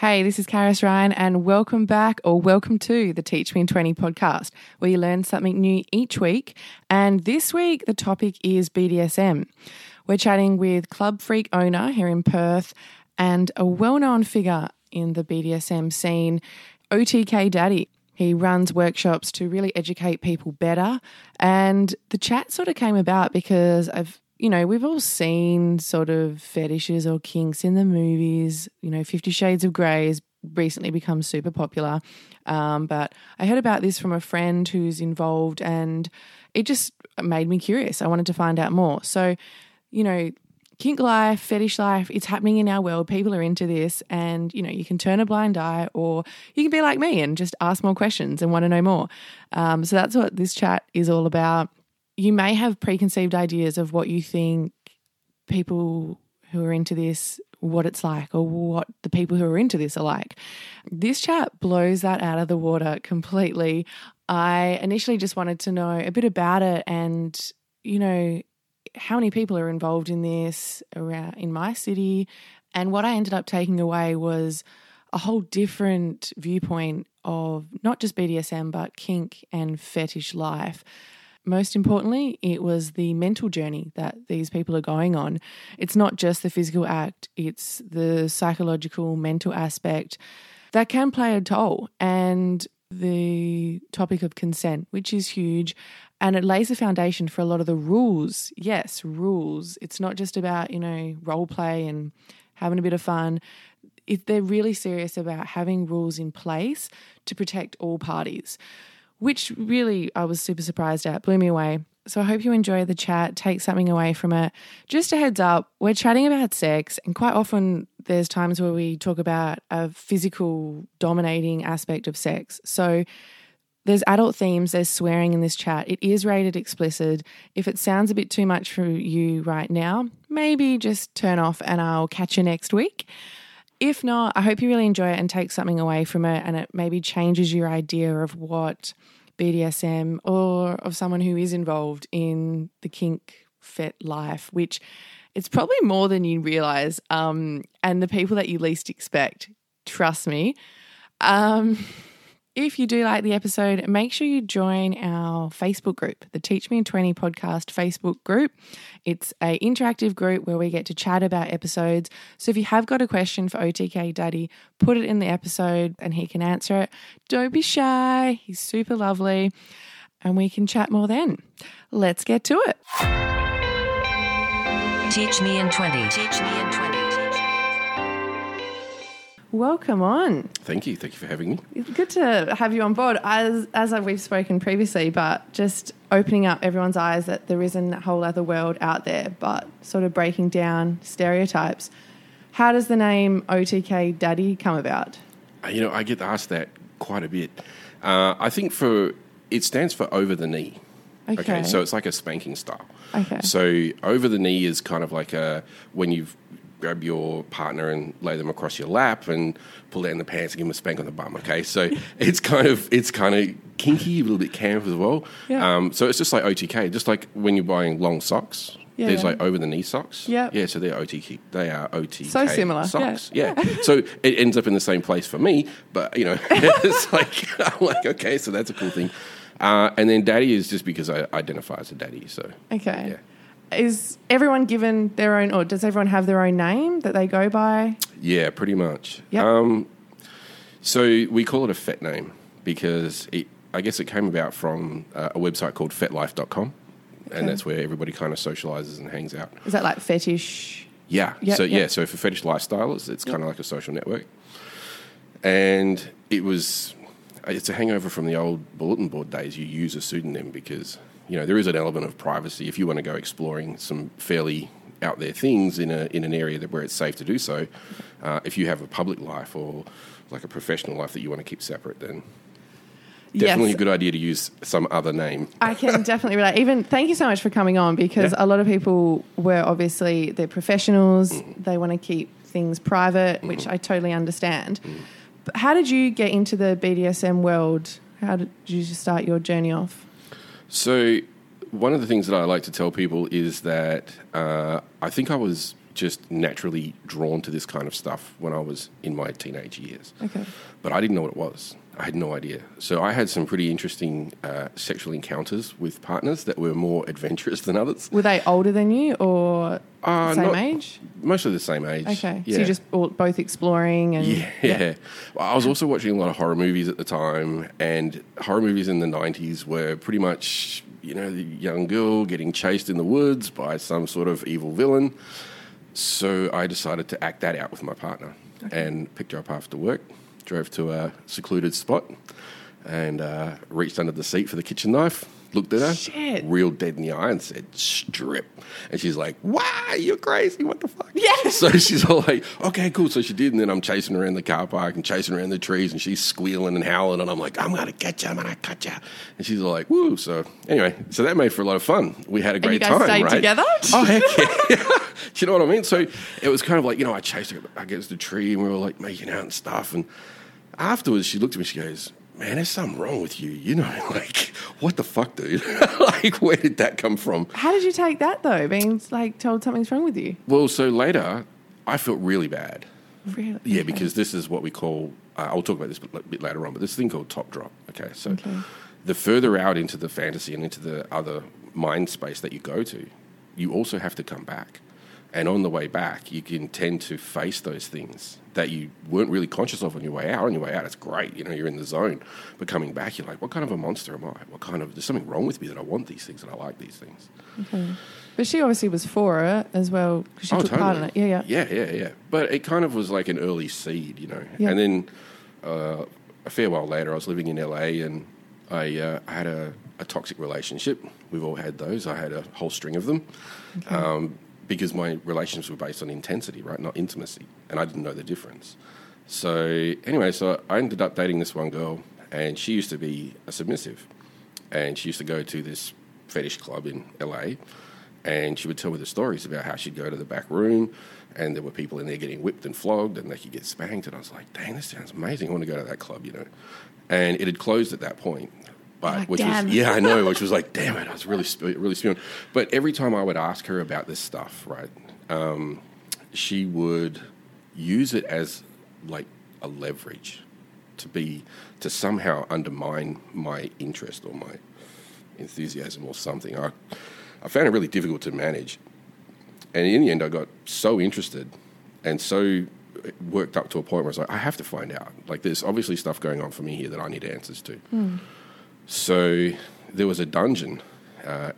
Hey, this is Karis Ryan and welcome back or welcome to the Teach Me in 20 podcast, where you learn something new each week. And this week, the topic is BDSM. We're chatting with Club Freak owner here in Perth and a well-known figure in the BDSM scene, OTK Daddy. He runs workshops to really educate people better. And the chat sort of came about because we've all seen sort of fetishes or kinks in the movies. You know, 50 Shades of Grey has recently become super popular. But I heard about this from a friend who's involved and it just made me curious. I wanted to find out more. So, you know, kink life, fetish life, it's happening in our world. People are into this and, you know, you can turn a blind eye or you can be like me and just ask more questions and want to know more. So that's what this chat is all about. You may have preconceived ideas of what you think people who are into this, what it's like, or what the people who are into this are like. This chat blows that out of the water completely. I initially just wanted to know a bit about it and, you know, how many people are involved in this around in my city. And what I ended up taking away was a whole different viewpoint of not just BDSM, but kink and fetish life. Most importantly, it was the mental journey that these people are going on. It's not just the physical act, it's the psychological, mental aspect that can play a toll. And the topic of consent, which is huge, and it lays the foundation for a lot of the rules. Yes, rules. It's not just about, you know, role play and having a bit of fun. They're really serious about having rules in place to protect all parties, which really I was super surprised at, blew me away. So I hope you enjoy the chat, take something away from it. Just a heads up, we're chatting about sex and quite often there's times where we talk about a physical dominating aspect of sex. So there's adult themes, there's swearing in this chat. It is rated explicit. If it sounds a bit too much for you right now, maybe just turn off and I'll catch you next week. If not, I hope you really enjoy it and take something away from it and it maybe changes your idea of what BDSM or of someone who is involved in the kink fet life, which it's probably more than you realise and the people that you least expect, trust me. If you do like the episode, make sure you join our Facebook group, the Teach Me in 20 podcast Facebook group. It's an interactive group where we get to chat about episodes. So if you have got a question for OTK Daddy, put it in the episode and he can answer it. Don't be shy. He's super lovely and we can chat more then. Let's get to it. Teach Me in 20. Teach Me in 20. Welcome on. Thank you. Thank you for having me. It's good to have you on board. As we've spoken previously, but just opening up everyone's eyes that there is a whole other world out there, but sort of breaking down stereotypes. How does the name OTK Daddy come about? You know, I get asked that quite a bit. I think it stands for over the knee. Okay. So it's like a spanking style. Okay. So over the knee is kind of like when you've grab your partner and lay them across your lap and pull down the pants and give them a spank on the bum, okay? So it's kind of kinky, a little bit camp as well. Yeah. So it's just like OTK, just like when you're buying long socks, there's like over-the-knee socks. Yeah. Yeah, so they're OTK. They are OTK so similar. Socks. Yeah. So it ends up in the same place for me, but, you know, it's like, I'm like, okay, so that's a cool thing. And then daddy is just because I identify as a daddy, so. Okay. Yeah. Is everyone given their own, or does everyone have their own name that they go by? Yeah, pretty much. Yep. So we call it a fet name because I guess it came about from a website called FetLife.com, and that's where everybody kind of socializes and hangs out. Is that like fetish? Yeah. Yep, so for fetish lifestyles, it's kind of like a social network. And it's a hangover from the old bulletin board days. You use a pseudonym because, you know, there is an element of privacy if you want to go exploring some fairly out there things in an area that where it's safe to do so. If you have a public life or like a professional life that you want to keep separate, then definitely a good idea to use some other name. I can definitely relate. Even thank you so much for coming on because a lot of people were obviously they're professionals. Mm. They want to keep things private, which I totally understand. Mm. But how did you get into the BDSM world? How did you start your journey off? So one of the things that I like to tell people is that I think I was just naturally drawn to this kind of stuff when I was in my teenage years. Okay. But I didn't know what it was. I had no idea. So I had some pretty interesting sexual encounters with partners that were more adventurous than others. Were they older than you or same age? Mostly the same age. Okay. Yeah. So you just both exploring and... Yeah. Well, I was also watching a lot of horror movies at the time, and horror movies in the 90s were pretty much, you know, the young girl getting chased in the woods by some sort of evil villain. So I decided to act that out with my partner and picked her up after work, drove to a secluded spot and reached under the seat for the kitchen knife, looked at her, reeled dead in the eye and said, strip. And she's like, wow, you're crazy, what the fuck? Yeah. So she's all like, okay, cool. So she did, and then I'm chasing her around the car park and chasing her around the trees, and she's squealing and howling, and I'm like, I'm going to get you, I'm going to cut you. And she's all like, woo. So anyway, so that made for a lot of fun. We had a great time, right? You guys stayed together? Oh, heck yeah. Do you know what I mean? So it was kind of like, you know, I chased her against the tree and we were like making out and stuff. And afterwards she looked at me, she goes, man, there's something wrong with you. You know, like, what the fuck, dude? Like, where did that come from? How did you take that though, being like told something's wrong with you? Well, so later I felt really bad. Really? Yeah, okay. Because this is what we call, I'll talk about this a bit later on, but this thing called top drop. Okay, so the further out into the fantasy and into the other mind space that you go to, you also have to come back. And on the way back, you can tend to face those things that you weren't really conscious of on your way out. On your way out, it's great. You know, you're in the zone. But coming back, you're like, what kind of a monster am I? What kind of, there's something wrong with me that I want these things and I like these things. Okay. But she obviously was for it as well because she took part in it. Yeah. But it kind of was like an early seed, you know. Yeah. And then a fair while later, I was living in LA and I had a toxic relationship. We've all had those. I had a whole string of them. Okay. Because my relationships were based on intensity, right, not intimacy, and I didn't know the difference. So anyway, so I ended up dating this one girl, and she used to be a submissive, and she used to go to this fetish club in LA, and she would tell me the stories about how she'd go to the back room, and there were people in there getting whipped and flogged, and they could get spanked, and I was like, dang, this sounds amazing, I want to go to that club, you know. And it had closed at that point. But, which was, yeah, I know, which was like, damn it, I was really spewing. But every time I would ask her about this stuff, right, she would use it as like a leverage to somehow undermine my interest or my enthusiasm or something. I found it really difficult to manage. And in the end, I got so interested and so worked up to a point where I was like, I have to find out. Like, there's obviously stuff going on for me here that I need answers to. Mm. So there was a dungeon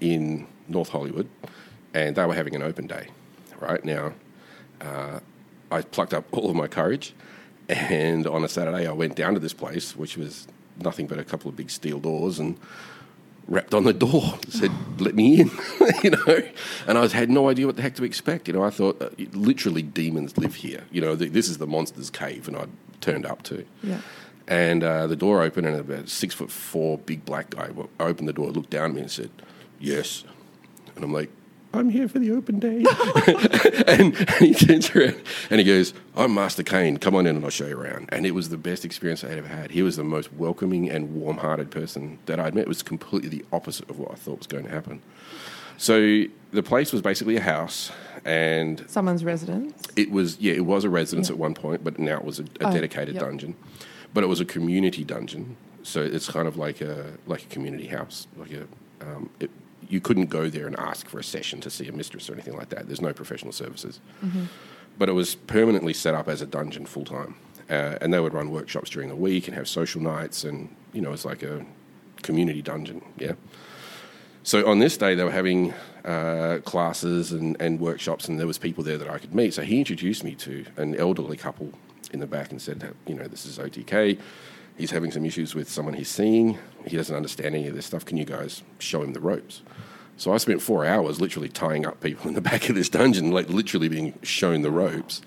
in North Hollywood, and they were having an open day. Right now, I plucked up all of my courage, and on a Saturday I went down to this place, which was nothing but a couple of big steel doors, and rapped on the door, said, let me in, you know. And I had no idea what the heck to expect. You know, I thought, literally demons live here. You know, this is the monster's cave, and I turned up to. Yeah. And the door opened, and about 6'4" big black guy opened the door, looked down at me and said, yes. And I'm like, I'm here for the open day. and he turns around and he goes, I'm Master Kane. Come on in and I'll show you around. And it was the best experience I had ever had. He was the most welcoming and warm-hearted person that I'd met. It was completely the opposite of what I thought was going to happen. So the place was basically a house and... Someone's residence? It was a residence at one point, but now it was a dedicated dungeon. But it was a community dungeon, so it's kind of like a community house. You couldn't go there and ask for a session to see a mistress or anything like that. There's no professional services. Mm-hmm. But it was permanently set up as a dungeon full-time. And they would run workshops during the week and have social nights and, you know, it's like a community dungeon, yeah. So on this day, they were having classes and workshops, and there was people there that I could meet. So he introduced me to an elderly couple in the back and said, you know, this is OTK. He's having some issues with someone he's seeing. He doesn't understand any of this stuff. Can you guys show him the ropes? So I spent 4 hours literally tying up people in the back of this dungeon, like literally being shown the ropes.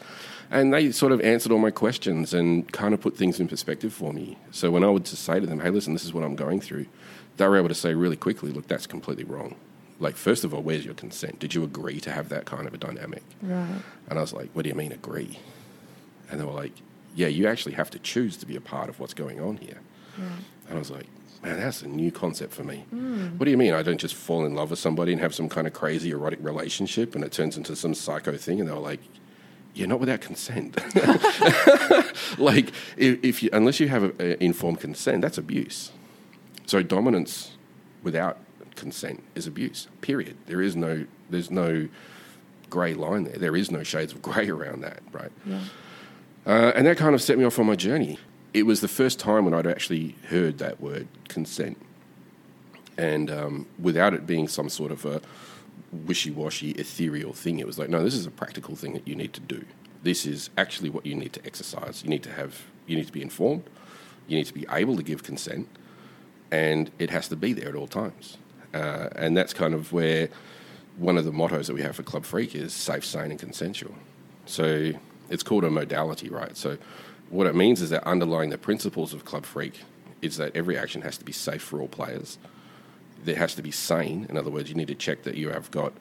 And they sort of answered all my questions and kind of put things in perspective for me. So when I would just say to them, hey, listen, this is what I'm going through, they were able to say really quickly, look, that's completely wrong. Like, first of all, where's your consent? Did you agree to have that kind of a dynamic? Right. And I was like, what do you mean agree? And they were like, yeah, you actually have to choose to be a part of what's going on here. Yeah. And I was like, man, that's a new concept for me. Mm. What do you mean I don't just fall in love with somebody and have some kind of crazy erotic relationship and it turns into some psycho thing? And they were like, you're not without consent. Like, if you, unless you have a informed consent, that's abuse. So dominance without consent is abuse, period. There's no grey line there. There is no shades of grey around that, right? Yeah. And that kind of set me off on my journey. It was the first time when I'd actually heard that word, consent. And without it being some sort of a wishy-washy, ethereal thing, it was like, no, this is a practical thing that you need to do. This is actually what you need to exercise. You need to be informed. You need to be able to give consent. And it has to be there at all times. And that's kind of where one of the mottos that we have for Club Freak is safe, sane, and consensual. So it's called a modality, right? So what it means is that underlying the principles of Club Freak is that every action has to be safe for all players. There has to be sane. In other words, you need to check that you have got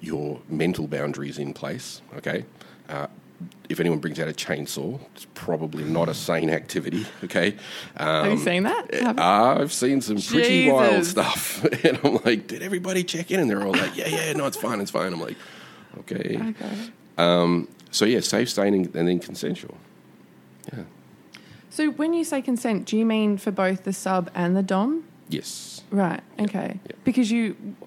your mental boundaries in place, okay? If anyone brings out a chainsaw, it's probably not a sane activity, okay? Have you seen that? I've seen some pretty wild stuff. And I'm like, did everybody check in? And they're all like, yeah, no, it's fine, it's fine. I'm like, okay. So, yeah, safe, sane, and then consensual. Yeah. So when you say consent, do you mean for both the sub and the dom? Yes. Right, okay. Yep. Because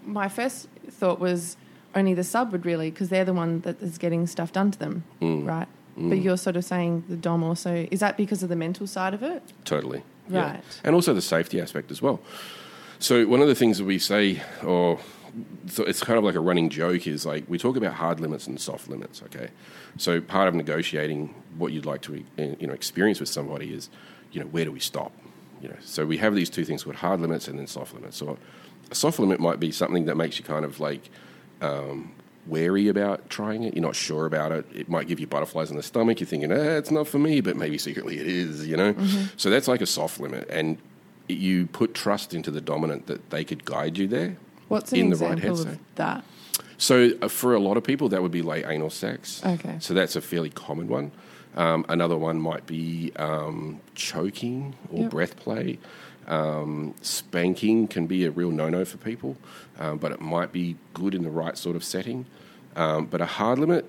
my first thought was... only the sub would really, because they're the one that is getting stuff done to them, right? Mm. But you're sort of saying the dom also, is that because of the mental side of it? Totally. Right. Yeah. And also the safety aspect as well. So one of the things that we say, so it's kind of like a running joke, is like we talk about hard limits and soft limits, okay? So part of negotiating what you'd like to experience with somebody is, where do we stop? So we have these two things called hard limits and then soft limits. So a soft limit might be something that makes you kind of like... wary about trying it. You're not sure about it. It might give you butterflies in the stomach. You're thinking, it's not for me, but maybe secretly it is, Mm-hmm. So that's like a soft limit. And you put trust into the dominant that they could guide you there. What's an example of that? So for a lot of people, that would be like anal sex. Okay. So that's a fairly common one. Another one might be choking or breath play. Spanking can be a real no-no for people, but it might be good in the right sort of setting. But a hard limit,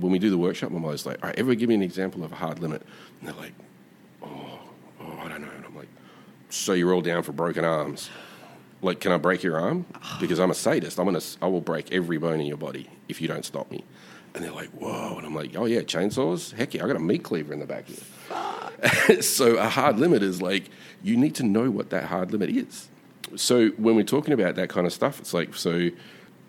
when we do the workshop, I'm always like, all right, everyone give me an example of a hard limit. And they're like, oh, I don't know. And I'm like, so you're all down for broken arms. Like, can I break your arm? Because I'm a sadist. I will break every bone in your body if you don't stop me. And they're like, whoa. And I'm like, oh, yeah, chainsaws? Heck yeah, I got a meat cleaver in the back here. So a hard limit is like, you need to know what that hard limit is. So when we're talking about that kind of stuff, it's like, so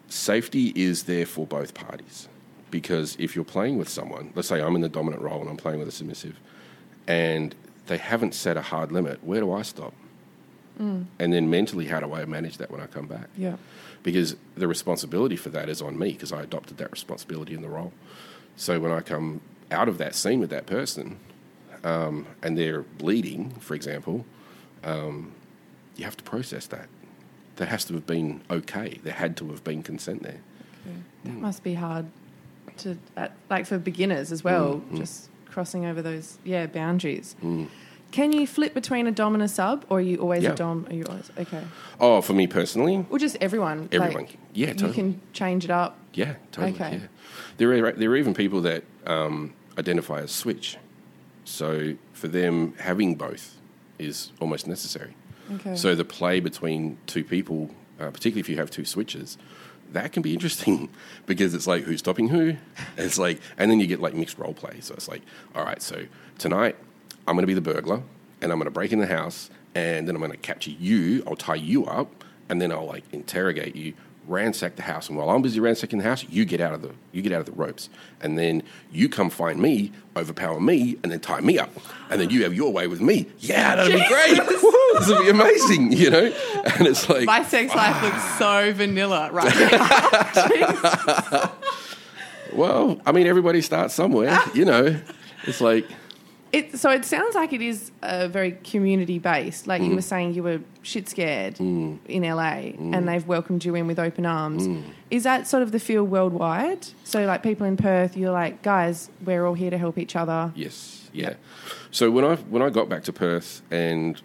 safety is there for both parties. Because if you're playing with someone, let's say I'm in the dominant role and I'm playing with a submissive, and they haven't set a hard limit, where do I stop? Mm. And then mentally, how do I manage that when I come back? Yeah. Because the responsibility for that is on me because I adopted that responsibility in the role. So when I come out of that scene with that person and they're bleeding, for example, you have to process that. That has to have been okay. There had to have been consent there. Okay. That must be hard to, like for beginners as well, just crossing over those, boundaries. Mm. Can you flip between a dom and a sub, or are you always a dom? Are you always okay? Oh, for me personally, or just everyone? Everyone, totally. You can change it up. Yeah, totally. Okay. Yeah. There are even people that identify as switch, so for them having both is almost necessary. Okay. So the play between two people, particularly if you have two switches, that can be interesting because it's like who's stopping who. It's like, and then you get like mixed role play. So it's like, all right, so tonight, I'm going to be the burglar and I'm going to break in the house and then I'm going to capture you, I'll tie you up and then I'll like interrogate you, ransack the house, and while I'm busy ransacking the house, you get out of the ropes and then you come find me, overpower me and then tie me up and then you have your way with me. Yeah, that'd be great. This would be amazing, And it's like... My sex life looks so vanilla right now. Well, I mean, everybody starts somewhere, It's like... So it sounds like it is very community-based. Like you were saying you were shit scared in LA and they've welcomed you in with open arms. Is that sort of the feel worldwide? So like people in Perth, you're like, guys, we're all here to help each other. Yes, yeah. So when I got back to Perth and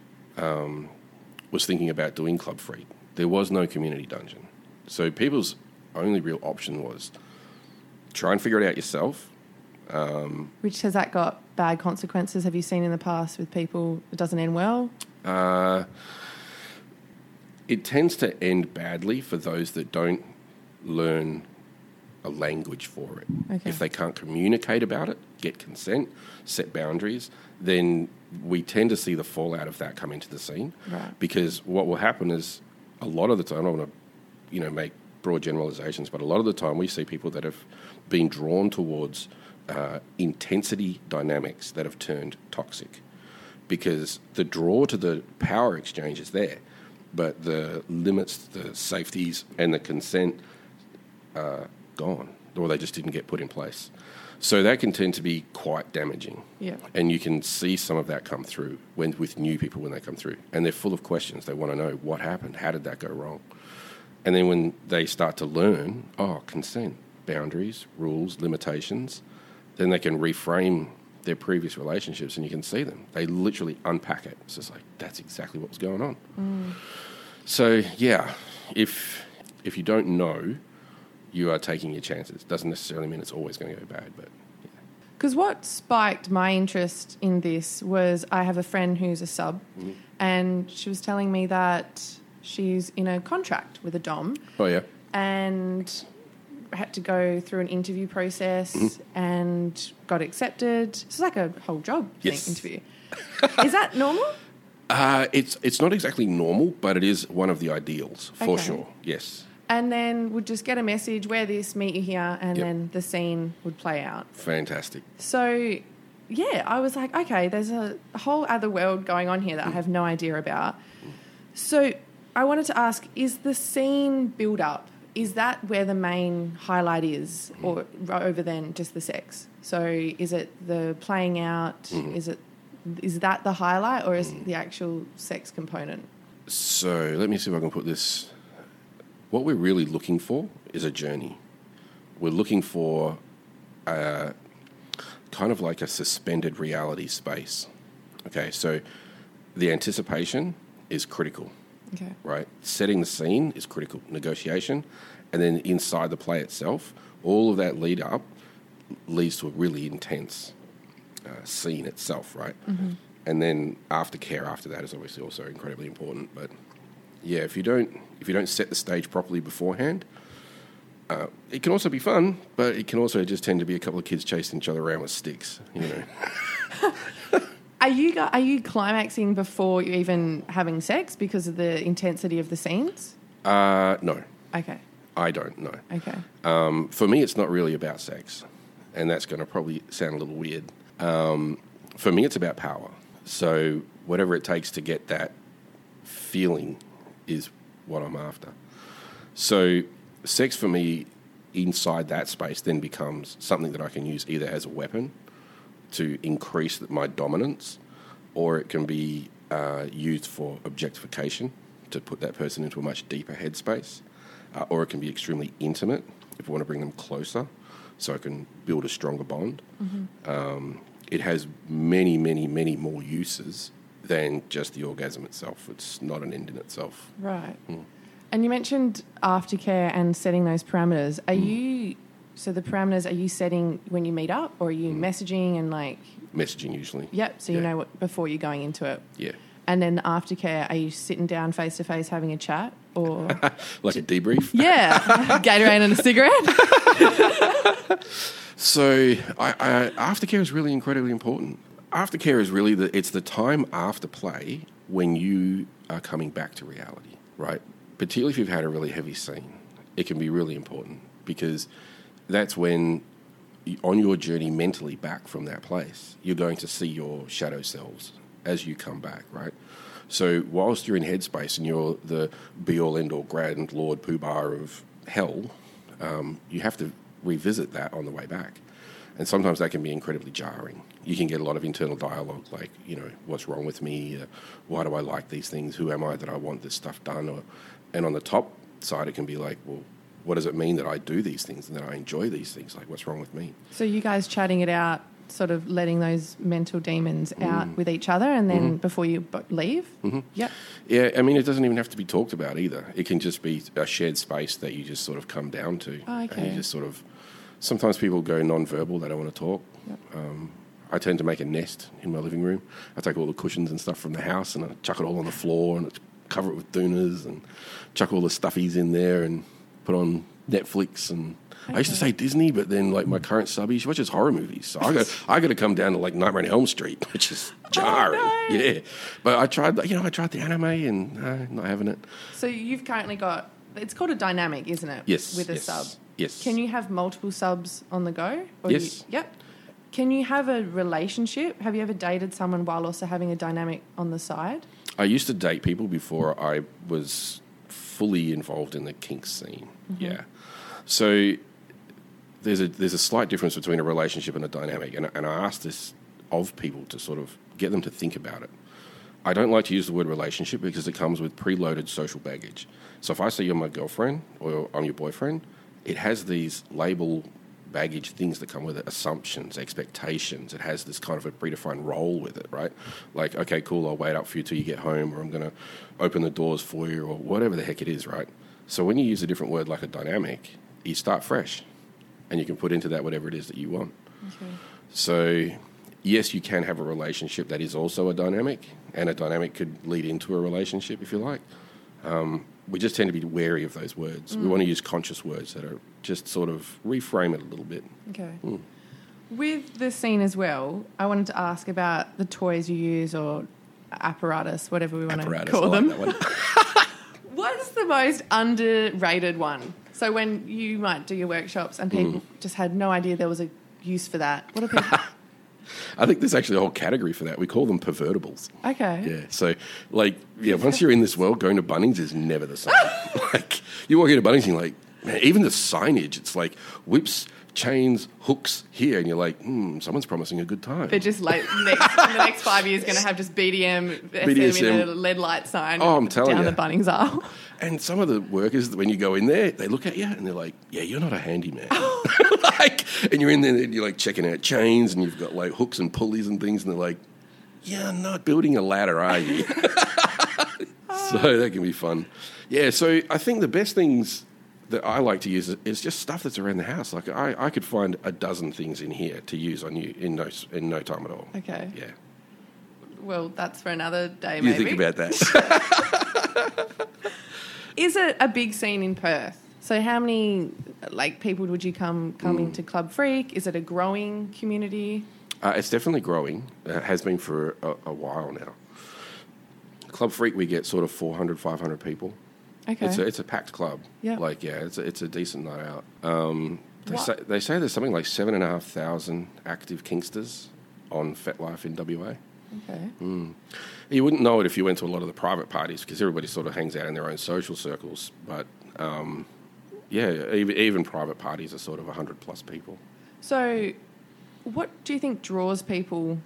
was thinking about doing Club Freak, there was no community dungeon. So people's only real option was try and figure it out yourself. Which has that got bad consequences? Have you seen in the past with people it doesn't end well? It tends to end badly for those that don't learn a language for it. Okay. If they can't communicate about it, get consent, set boundaries, then we tend to see the fallout of that come into the scene. Right. Because what will happen is a lot of the time, I don't want to, make broad generalizations, but a lot of the time we see people that have been drawn towards intensity dynamics that have turned toxic because the draw to the power exchange is there, but the limits, the safeties and the consent are gone, or they just didn't get put in place. So that can tend to be quite damaging. Yeah. And you can see some of that come through with new people when they come through. And they're full of questions. They want to know what happened, how did that go wrong? And then when they start to learn, consent, boundaries, rules, limitations, then they can reframe their previous relationships and you can see them. They literally unpack it. It's just like, that's exactly what was going on. Mm. So, yeah, if you don't know, you are taking your chances. Doesn't necessarily mean it's always going to go bad, but yeah. Because what spiked my interest in this was I have a friend who's a sub, mm-hmm. and she was telling me that she's in a contract with a dom. Oh, yeah. And had to go through an interview process, mm-hmm. and got accepted. So it's like a whole job interview. Is that normal? It's not exactly normal, but it is one of the ideals, for sure, yes. And then we'd just get a message, wear this, meet you here, and then the scene would play out. Fantastic. So, yeah, I was like, okay, there's a whole other world going on here that I have no idea about. Mm. So I wanted to ask, is the scene build-up, is that where the main highlight is, or over than just the sex? So is it the playing out? Mm. Is that the highlight, or is it the actual sex component? So let me see if I can put this... What we're really looking for is a journey. We're looking for a, kind of like a suspended reality space. Okay, so the anticipation is critical, right? Setting the scene is critical, negotiation, and then inside the play itself, all of that lead up leads to a really intense scene itself, right? Mm-hmm. And then aftercare after that is obviously also incredibly important, but... Yeah, if you don't set the stage properly beforehand, it can also be fun, but it can also just tend to be a couple of kids chasing each other around with sticks, Are you climaxing before you're even having sex because of the intensity of the scenes? No. Okay. I don't, no. Okay. For me, it's not really about sex, and that's going to probably sound a little weird. For me, it's about power. So whatever it takes to get that feeling is what I'm after. So sex for me inside that space then becomes something that I can use either as a weapon to increase my dominance, or it can be used for objectification to put that person into a much deeper headspace, or it can be extremely intimate if I want to bring them closer so I can build a stronger bond. Mm-hmm. It has many, many, many more uses than just the orgasm itself. It's not an end in itself. Right. Mm. And you mentioned aftercare and setting those parameters. The parameters, are you setting when you meet up, or are you messaging and like... Messaging usually. Yep, so you know what before you're going into it. Yeah. And then the aftercare, are you sitting down face-to-face having a chat or... like a debrief? Yeah. Gatorade and a cigarette. So aftercare is really incredibly important. Aftercare is really it's the time after play when you are coming back to reality, right? Particularly if you've had a really heavy scene, it can be really important because that's when, on your journey mentally back from that place, you're going to see your shadow selves as you come back, right? So whilst you're in headspace and you're the be-all, end-all, grand lord poobah of hell, you have to revisit that on the way back. And sometimes that can be incredibly jarring. You can get a lot of internal dialogue like, what's wrong with me? Why do I like these things? Who am I that I want this stuff done? And on the top side, it can be like, well, what does it mean that I do these things and that I enjoy these things? Like, what's wrong with me? So you guys chatting it out sort of letting those mental demons out with each other and then before you leave. Mm-hmm. Yep. Yeah, I mean, it doesn't even have to be talked about either. It can just be a shared space that you just sort of come down to. Oh, okay. And you just sort of, sometimes people go non-verbal, they don't want to talk. Yep. I tend to make a nest in my living room. I take all the cushions and stuff from the house and I chuck it all on the floor and cover it with doonas and chuck all the stuffies in there and put on Netflix and... Okay. I used to say Disney, but then like my current subby, she watches horror movies. So I got to come down to like Nightmare on Elm Street, which is jarring. Oh, no. Yeah, but I tried the anime and not having it. So you've currently got, it's called a dynamic, isn't it? Yes. With a sub. Yes. Can you have multiple subs on the go? Or yes. Yep. Can you have a relationship? Have you ever dated someone while also having a dynamic on the side? I used to date people before I was fully involved in the kink scene. Mm-hmm. Yeah. So. There's a slight difference between a relationship and a dynamic, and I ask this of people to sort of get them to think about it. I don't like to use the word relationship because it comes with preloaded social baggage. So if I say you're my girlfriend or I'm your boyfriend, it has these label baggage things that come with it, assumptions, expectations. It has this kind of a predefined role with it, right? Like, okay, cool, I'll wait up for you till you get home, or I'm going to open the doors for you, or whatever the heck it is, right? So when you use a different word like a dynamic, you start fresh. And you can put into that whatever it is that you want. Okay. So, yes, you can have a relationship that is also a dynamic, and a dynamic could lead into a relationship, if you like. We just tend to be wary of those words. We want to use conscious words that are just sort of reframe it a little bit. Okay. With the scene as well, I wanted to ask about the toys you use or apparatus, whatever we want to call them. That one. What's the most underrated one? So when you might do your workshops and people just had no idea there was a use for that, what are people... I think there's actually a whole category for that. We call them pervertibles. Okay. Yeah. So, like, yeah, once you're in this world, going to Bunnings is never the same. Like, you walk into Bunnings and you're like, man, even the signage, it's like whips, chains, hooks here, and you're like, someone's promising a good time. They're just like, in the next 5 years, going to have just BDSM with a lead light sign down the Bunnings aisle. And some of the workers, when you go in there, they look at you and they're like, yeah, you're not a handyman. Like, and you're in there and you're like checking out chains and you've got like hooks and pulleys and things, and they're like, yeah, I'm not building a ladder, are you? So that can be fun. Yeah, so I think the best things that I like to use is just stuff that's around the house. Like I could find a dozen things in here to use on you in no time at all. Okay. Yeah. Well, that's for another day, you maybe. You think about that. Is it a big scene in Perth? So how many, like, people would you come into Club Freak? Is it a growing community? It's definitely growing. It has been for a while now. Club Freak, we get sort of 400, 500 people. Okay. It's a packed club. Yeah. Like, yeah, it's a decent night out. They say there's something like 7,500 active kinksters on FetLife in WA. Okay. You wouldn't know it if you went to a lot of the private parties because everybody sort of hangs out in their own social circles. But, even private parties are sort of 100 plus people. So what do you think draws people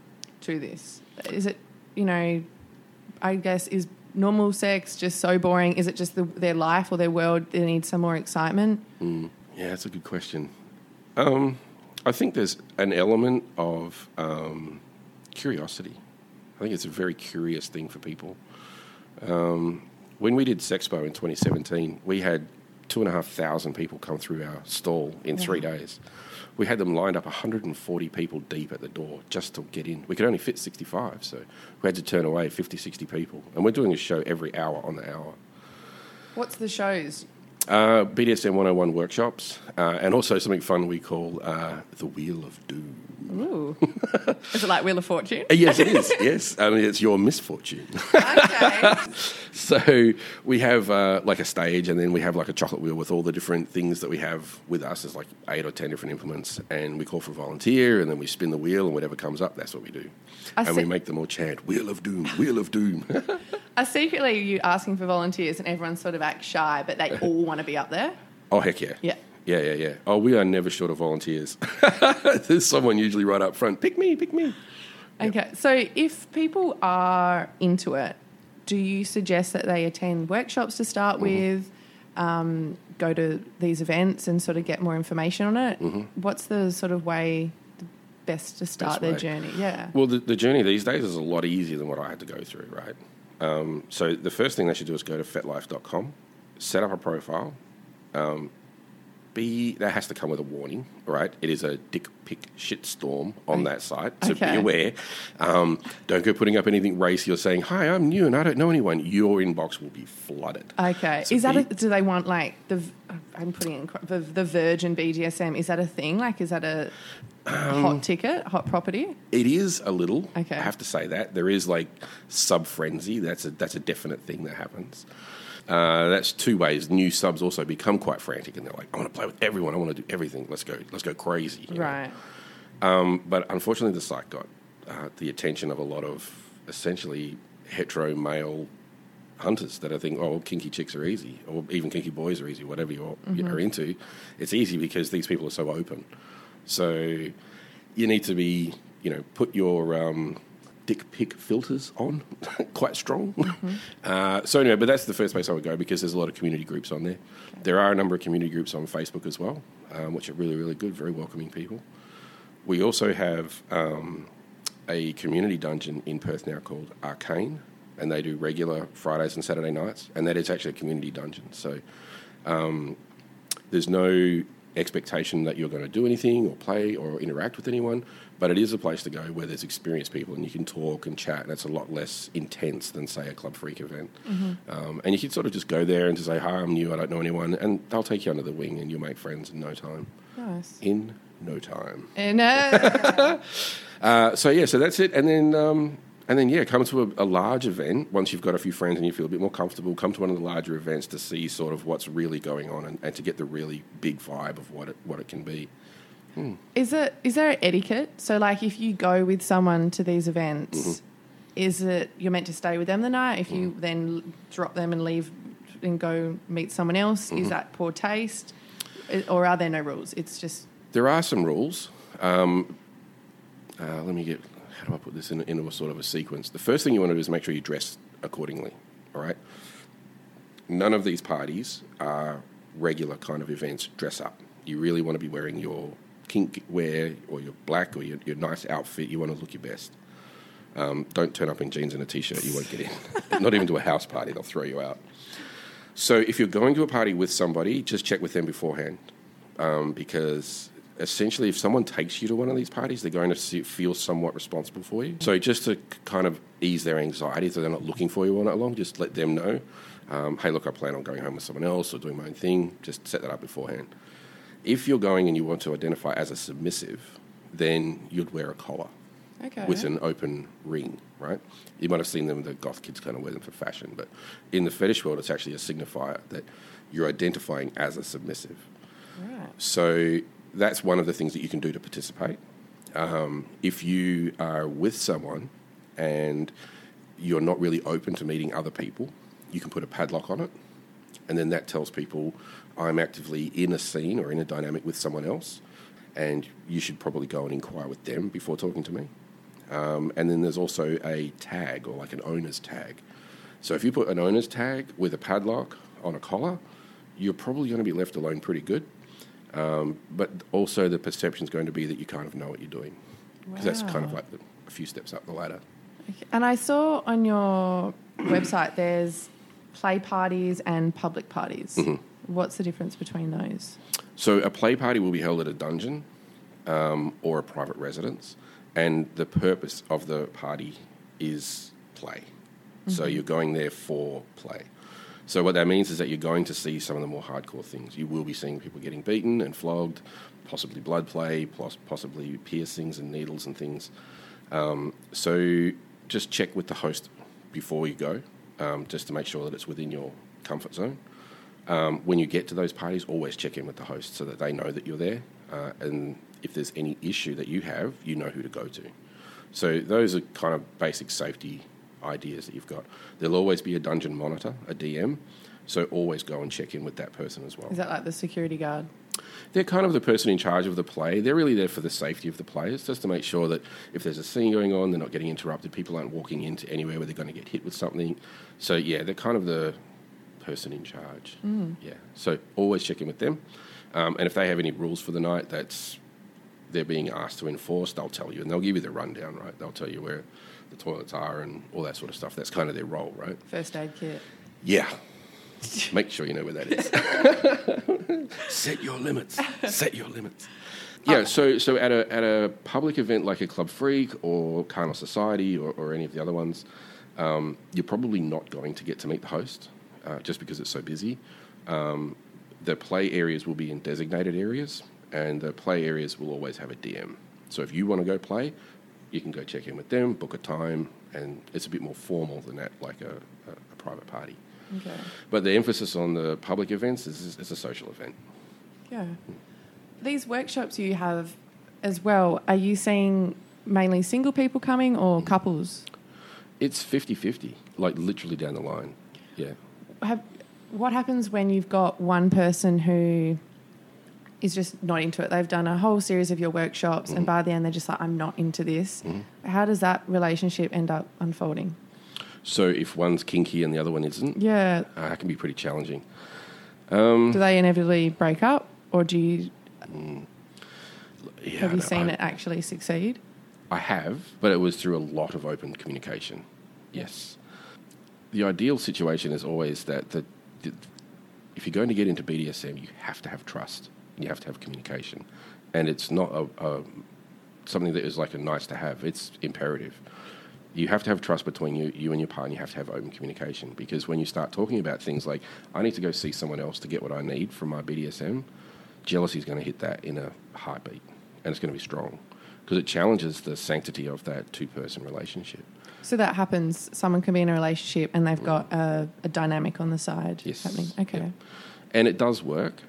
to this? Is it, I guess is... normal sex just so boring? Is it just their life or their world? They need some more excitement. Yeah, that's a good question. I think there's an element of curiosity. I think it's a very curious thing for people. When we did Sexpo in 2017, we had 2,500 people come through our stall in 3 days. We had them lined up 140 people deep at the door just to get in. We could only fit 65, so we had to turn away 50, 60 people. And we're doing a show every hour on the hour. What's the shows? BDSM 101 workshops and also something fun we call the Wheel of Doom. Ooh. Is it like Wheel of Fortune? Yes, it is. Yes. I mean, it's your misfortune. Okay. So we have like a stage and then we have like a chocolate wheel with all the different things that we have with us. There's like 8 or 10 different implements and we call for a volunteer and then we spin the wheel and whatever comes up, that's what we do. We make them all chant, Wheel of Doom, Wheel of Doom. Secretly, you asking for volunteers and everyone sort of acts shy, but they all want to be up there? Oh, heck yeah. Yeah. Yeah. Oh, we are never short of volunteers. There's someone usually right up front, pick me. Okay, yep. So if people are into it, do you suggest that they attend workshops to start with, go to these events and sort of get more information on it? What's the sort of way best to start their journey? Yeah. Well, the journey these days is a lot easier than what I had to go through, right? So the first thing they should do is go to FetLife.com, set up a profile. That has to come with a warning, right? It is a dick pic shitstorm on that site, so be aware. Don't go putting up anything racy or saying, "Hi, I'm new and I don't know anyone." Your inbox will be flooded. Okay, so is that do they want like the? I'm putting in the Virgin BDSM. Is that a thing? Like, is that a hot ticket, hot property? It is a little. Okay, I have to say that there is like sub frenzy. That's a definite thing that happens. That's two ways. New subs also become quite frantic, and they're like, "I want to play with everyone. I want to do everything. Let's go crazy." You know? Right. But unfortunately, the site got the attention of a lot of essentially hetero male hunters that I think, "Oh, kinky chicks are easy, or even kinky boys are easy. Whatever you're are into, it's easy because these people are so open." So you need to be, put your dick pic filters on quite strong. So anyway, but that's the first place I would go because there's a lot of community groups on there. Okay. There are a number of community groups on Facebook as well, which are really, really good, very welcoming people. We also have a community dungeon in Perth now called Arcane, and they do regular Fridays and Saturday nights, and that is actually a community dungeon. So there's no expectation that you're going to do anything or play or interact with anyone, but it is a place to go where there's experienced people and you can talk and chat, and it's a lot less intense than, say, a Club Freak event. And you can sort of just go there and just say, "Hi, I'm new, I don't know anyone," and they'll take you under the wing and you'll make friends in no time. Nice. In no time. So that's it. And then come to a large event. Once you've got a few friends and you feel a bit more comfortable, come to one of the larger events to see sort of what's really going on and to get the really big vibe of what it can be. Is there an etiquette? So, like, if you go with someone to these events, is it you're meant to stay with them the night? If you then drop them and leave and go meet someone else, is that poor taste? Or are there no rules? It's just... There are some rules. How do I put this into a sort of a sequence? The first thing you want to do is make sure you dress accordingly, all right? None of these parties are regular kind of events dress up. You really want to be wearing your kink wear or your black or your nice outfit. You want to look your best. Don't turn up in jeans and a T-shirt. You won't get in. Not even to a house party. They'll throw you out. So if you're going to a party with somebody, just check with them beforehand because... Essentially, if someone takes you to one of these parties, they're going to feel somewhat responsible for you. So just to kind of ease their anxiety so they're not looking for you all night long, just let them know, hey, look, I plan on going home with someone else or doing my own thing. Just set that up beforehand. If you're going and you want to identify as a submissive, then you'd wear a collar with an open ring, right? You might have seen them, the goth kids kind of wear them for fashion, but in the fetish world, it's actually a signifier that you're identifying as a submissive. Right. So... That's one of the things that you can do to participate. If you are with someone and you're not really open to meeting other people, you can put a padlock on it, and then that tells people I'm actively in a scene or in a dynamic with someone else, and you should probably go and inquire with them before talking to me. And then there's also a tag or like an owner's tag. So if you put an owner's tag with a padlock on a collar, you're probably going to be left alone pretty good. But also the perception is going to be that you kind of know what you're doing because that's kind of like a few steps up the ladder. Okay. And I saw on your website there's play parties and public parties. What's the difference between those? So a play party will be held at a dungeon or a private residence, and the purpose of the party is play. So you're going there for play. So what that means is that you're going to see some of the more hardcore things. You will be seeing people getting beaten and flogged, possibly blood play, possibly piercings and needles and things. So just check with the host before you go, just to make sure that it's within your comfort zone. When you get to those parties, always check in with the host so that they know that you're there. And if there's any issue that you have, you know who to go to. So those are kind of basic safety ideas that you've got. There'll always be a dungeon monitor, a DM, so always go and check in with that person as well. Is that like the security guard? They're kind of the person in charge of the play. They're really there for the safety of the players, just to make sure that if there's a scene going on, they're not getting interrupted, people aren't walking into anywhere where they're going to get hit with something. So, yeah, they're kind of the person in charge. So always check in with them. And if they have any rules for the night, that's they're being asked to enforce, they'll tell you, and they'll give you the rundown, right? They'll tell you where the toilets are and all that sort of stuff. That's kind of their role, right? First aid kit. Yeah. Make sure you know where that is. Set your limits. Set your limits. Yeah, so at a public event like a Club Freak or Carnal Society or any of the other ones, you're probably not going to get to meet the host just because it's so busy. The play areas will be in designated areas, and the play areas will always have a DM. So if you want to go play, you can go check in with them, book a time, and it's a bit more formal than that, like a private party. Okay. But the emphasis on the public events is it's a social event. Yeah. These workshops you have as well, are you seeing mainly single people coming or couples? It's 50-50, like literally down the line. Yeah. What happens when you've got one person who is just not into it? They've done a whole series of your workshops and by the end they're just like, I'm not into this. Mm-hmm. How does that relationship end up unfolding? So if one's kinky and the other one isn't, yeah, that can be pretty challenging. Do they inevitably break up or do you... Yeah, have you seen it actually succeed? I have, but it was through a lot of open communication. Yes. The ideal situation is always that if you're going to get into BDSM, you have to have trust. You have to have communication. And it's not something that is like a nice to have. It's imperative. You have to have trust between you and your partner. You have to have open communication, because when you start talking about things like, I need to go see someone else to get what I need from my BDSM, jealousy is going to hit that in a heartbeat, and it's going to be strong because it challenges the sanctity of that two-person relationship. So that happens. Someone can be in a relationship and they've got a dynamic on the side happening. Okay. Yeah. And it does work.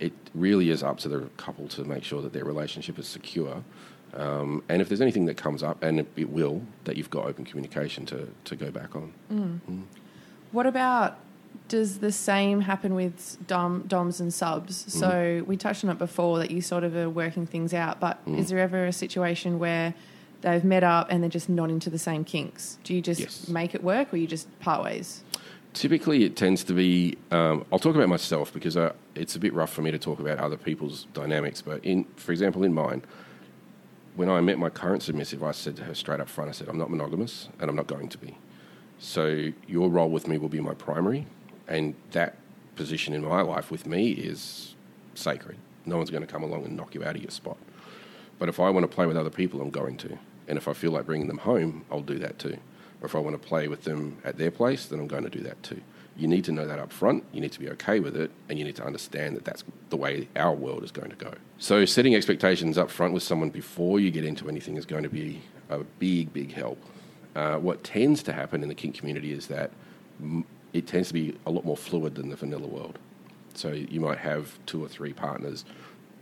It really is up to the couple to make sure that their relationship is secure. And if there's anything that comes up, and it will, that you've got open communication to go back on. Mm. Mm. What about... Does the same happen with doms and subs? So we touched on it before that you sort of are working things out, but is there ever a situation where they've met up and they're just not into the same kinks? Do you just make it work, or you just part ways? Typically it tends to be, I'll talk about myself because it's a bit rough for me to talk about other people's dynamics, but for example, in mine, when I met my current submissive, I said to her straight up front, I said, I'm not monogamous and I'm not going to be. So your role with me will be my primary. And that position in my life with me is sacred. No one's going to come along and knock you out of your spot. But if I want to play with other people, I'm going to. And if I feel like bringing them home, I'll do that too. Or if I want to play with them at their place, then I'm going to do that too. You need to know that up front. You need to be okay with it. And you need to understand that that's the way our world is going to go. So setting expectations up front with someone before you get into anything is going to be a big, big help. What tends to happen in the kink community is that... It tends to be a lot more fluid than the vanilla world. So you might have 2 or 3 partners.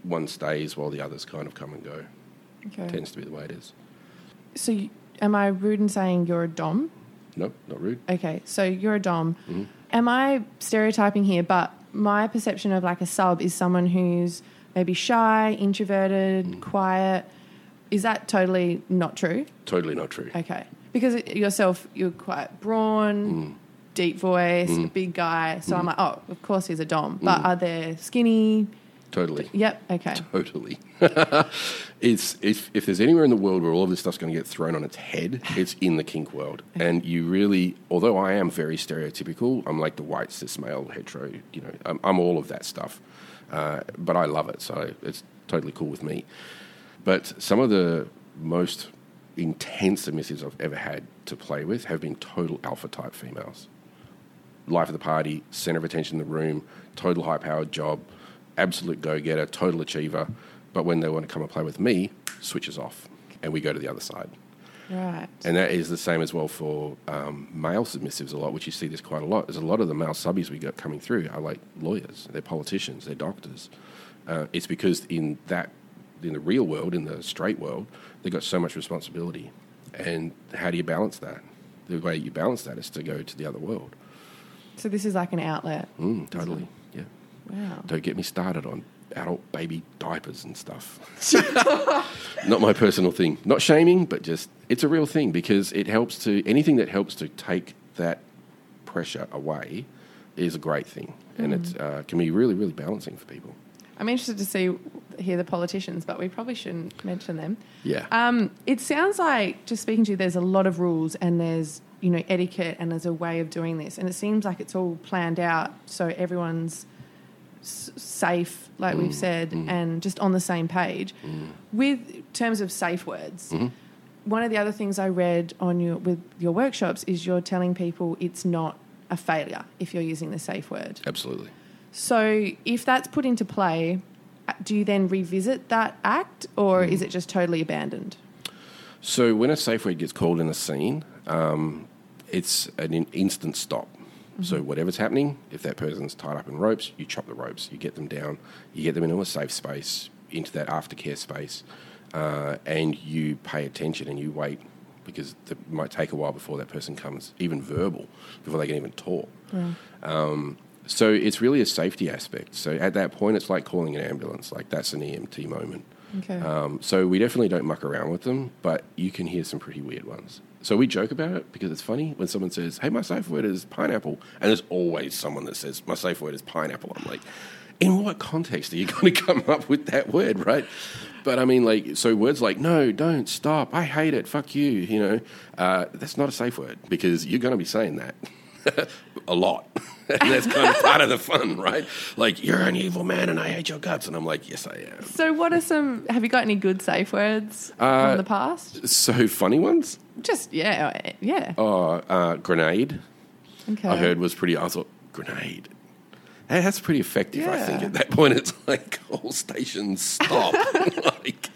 One stays while the others kind of come and go. Okay. It tends to be the way it is. So am I rude in saying you're a dom? No, not rude. Okay, so you're a dom. Mm-hmm. Am I stereotyping here? But my perception of like a sub is someone who's maybe shy, introverted, quiet. Is that totally not true? Totally not true. Okay. Because yourself, you're quite brawn... deep voice, a big guy. So I'm like, oh, of course he's a dom. But are they skinny? Totally. Yep, okay. Totally. It's if there's anywhere in the world where all of this stuff's going to get thrown on its head, it's in the kink world. Okay. And you really, although I am very stereotypical, I'm like the white cis male hetero, you know, I'm all of that stuff. But I love it, so it's totally cool with me. But some of the most intense submissives I've ever had to play with have been total alpha type females. Life of the party, centre of attention in the room, total high-powered job, absolute go-getter, total achiever. But when they want to come and play with me, switches off, and we go to the other side. Right. And that is the same as well for male submissives a lot, which you see this quite a lot. There's a lot of the male subbies we got coming through are like lawyers, they're politicians, they're doctors. It's because in the real world, in the straight world, they've got so much responsibility. And how do you balance that? The way you balance that is to go to the other world. So this is like an outlet. Totally, yeah. Wow. Don't get me started on adult baby diapers and stuff. Not my personal thing. Not shaming, but just it's a real thing, because it helps to, anything that helps to take that pressure away is a great thing. And it can be really, really balancing for people. I'm interested to see hear the politicians, but we probably shouldn't mention them. Yeah. It sounds like, just speaking to you, there's a lot of rules and there's, you know, etiquette and there's a way of doing this. And it seems like it's all planned out so everyone's safe, like we've said, and just on the same page. With in terms of safe words, one of the other things I read on your with your workshops is you're telling people it's not a failure if you're using the safe word. Absolutely. So if that's put into play, do you then revisit that act, or is it just totally abandoned? So when a safe word gets called in a scene, it's an instant stop. So whatever's happening, if that person's tied up in ropes, you chop the ropes, you get them down, you get them into a safe space, into that aftercare space, and you pay attention and you wait, because it might take a while before that person comes, even verbal, before they can even talk. Yeah. So it's really a safety aspect. So at that point, it's like calling an ambulance. Like, that's an EMT moment. Okay. So we definitely don't muck around with them, but you can hear some pretty weird ones. So we joke about it because it's funny when someone says, hey, my safe word is pineapple. And there's always someone that says, my safe word is pineapple. I'm like, in what context are you going to come up with that word, right? But I mean, like, so words like, no, don't, stop, I hate it, fuck you, you know, that's not a safe word, because you're going to be saying that. A lot. And that's kind of part of the fun, right? Like, you're an evil man and I hate your guts. And I'm like, yes, I am. So what are some, have you got any good safe words from the past? So funny ones? Just, yeah. Oh, grenade. Okay. I heard was pretty, I thought, grenade. Hey, that's pretty effective, yeah. I think. At that point, it's like, all stations stop. Like...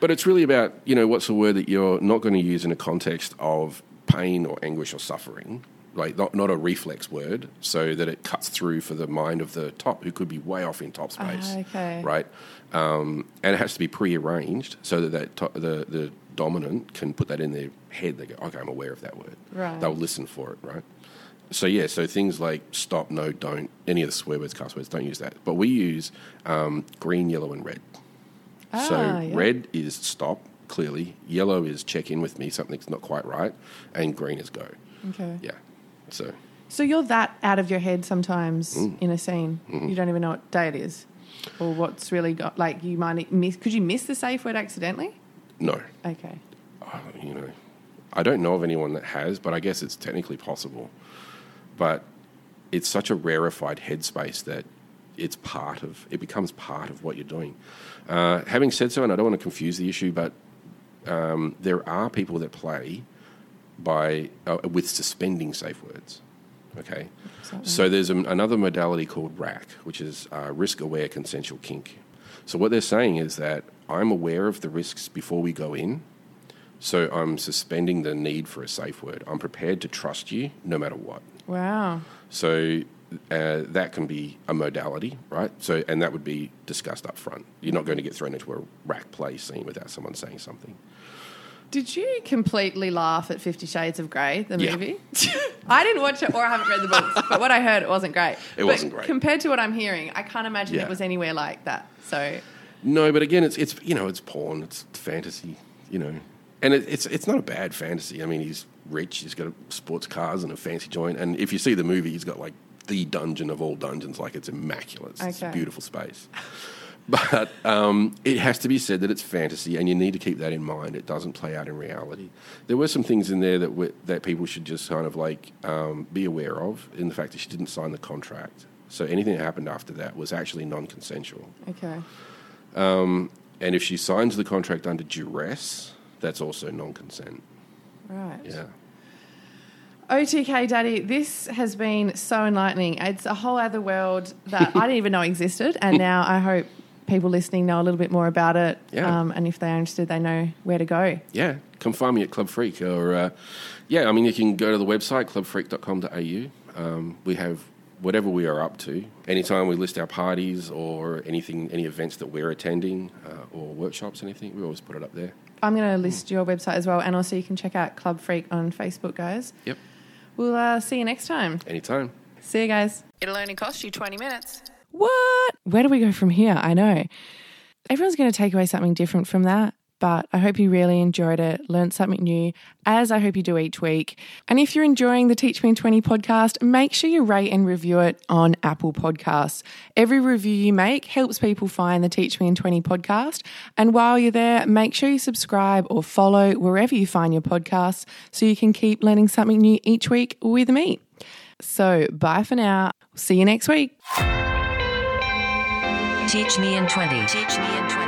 but it's really about, you know, what's a word that you're not going to use in a context of pain or anguish or suffering, like not a reflex word, so that it cuts through for the mind of the top, who could be way off in top space, okay. Right? And it has to be prearranged so that, the dominant can put that in their head. They go, okay, I'm aware of that word. Right. They'll listen for it, right? So, yeah, so things like stop, no, don't, any of the swear words, cuss words, don't use that. But we use green, yellow and red. Red is stop, clearly. Yellow is check in with me, something's not quite right. And green is go. Okay. Yeah. So you're that out of your head sometimes in a scene. Mm-hmm. You don't even know what day it is or what's really got, like, you might miss. Could you miss the safe word accidentally? No. Okay. You know, I don't know of anyone that has, but I guess it's technically possible. But it's such a rarefied headspace that it becomes part of what you're doing. Having said so, and I don't want to confuse the issue, but there are people that play by with suspending safe words, okay? Absolutely. So there's another modality called RAC, which is risk-aware consensual kink. So what they're saying is that I'm aware of the risks before we go in, so I'm suspending the need for a safe word. I'm prepared to trust you no matter what. Wow. So... that can be a modality, right? So, and that would be discussed up front. You're not going to get thrown into a rack play scene without someone saying something. Did you completely laugh at 50 Shades of Grey, the movie? I didn't watch it, or I haven't read the books, but what I heard, it wasn't great. Wasn't great. Compared to what I'm hearing, I can't imagine it was anywhere like that. So no, but again, it's you know, it's porn, it's fantasy, you know. And it's not a bad fantasy. I mean, he's rich, he's got sports cars and a fancy joint, and if you see the movie, he's got like the dungeon of all dungeons, like, it's immaculate. It's a beautiful space. But it has to be said that it's fantasy, and you need to keep that in mind. It doesn't play out in reality. There were some things in there that people should just kind of like be aware of, in the fact that she didn't sign the contract. So anything that happened after that was actually non-consensual. Okay. And if she signs the contract under duress, that's also non-consent. Right. Yeah. OTK Daddy, this has been so enlightening. It's a whole other world that I didn't even know existed, and now I hope people listening know a little bit more about it, and if they are interested, they know where to go. Yeah, come find me at Club Freak, or, I mean, you can go to the website, clubfreak.com.au. We have whatever we are up to. Anytime we list our parties or anything, any events that we're attending or workshops, anything, we always put it up there. I'm going to list your website as well, and also you can check out Club Freak on Facebook, guys. Yep. We'll see you next time. Anytime. See you guys. It'll only cost you 20 minutes. What? Where do we go from here? I know. Everyone's going to take away something different from that. But I hope you really enjoyed it, learned something new, as I hope you do each week. And if you're enjoying the Teach Me in 20 podcast, make sure you rate and review it on Apple Podcasts. Every review you make helps people find the Teach Me in 20 podcast. And while you're there, make sure you subscribe or follow wherever you find your podcasts so you can keep learning something new each week with me. So bye for now. See you next week. Teach Me in 20. Teach Me in 20.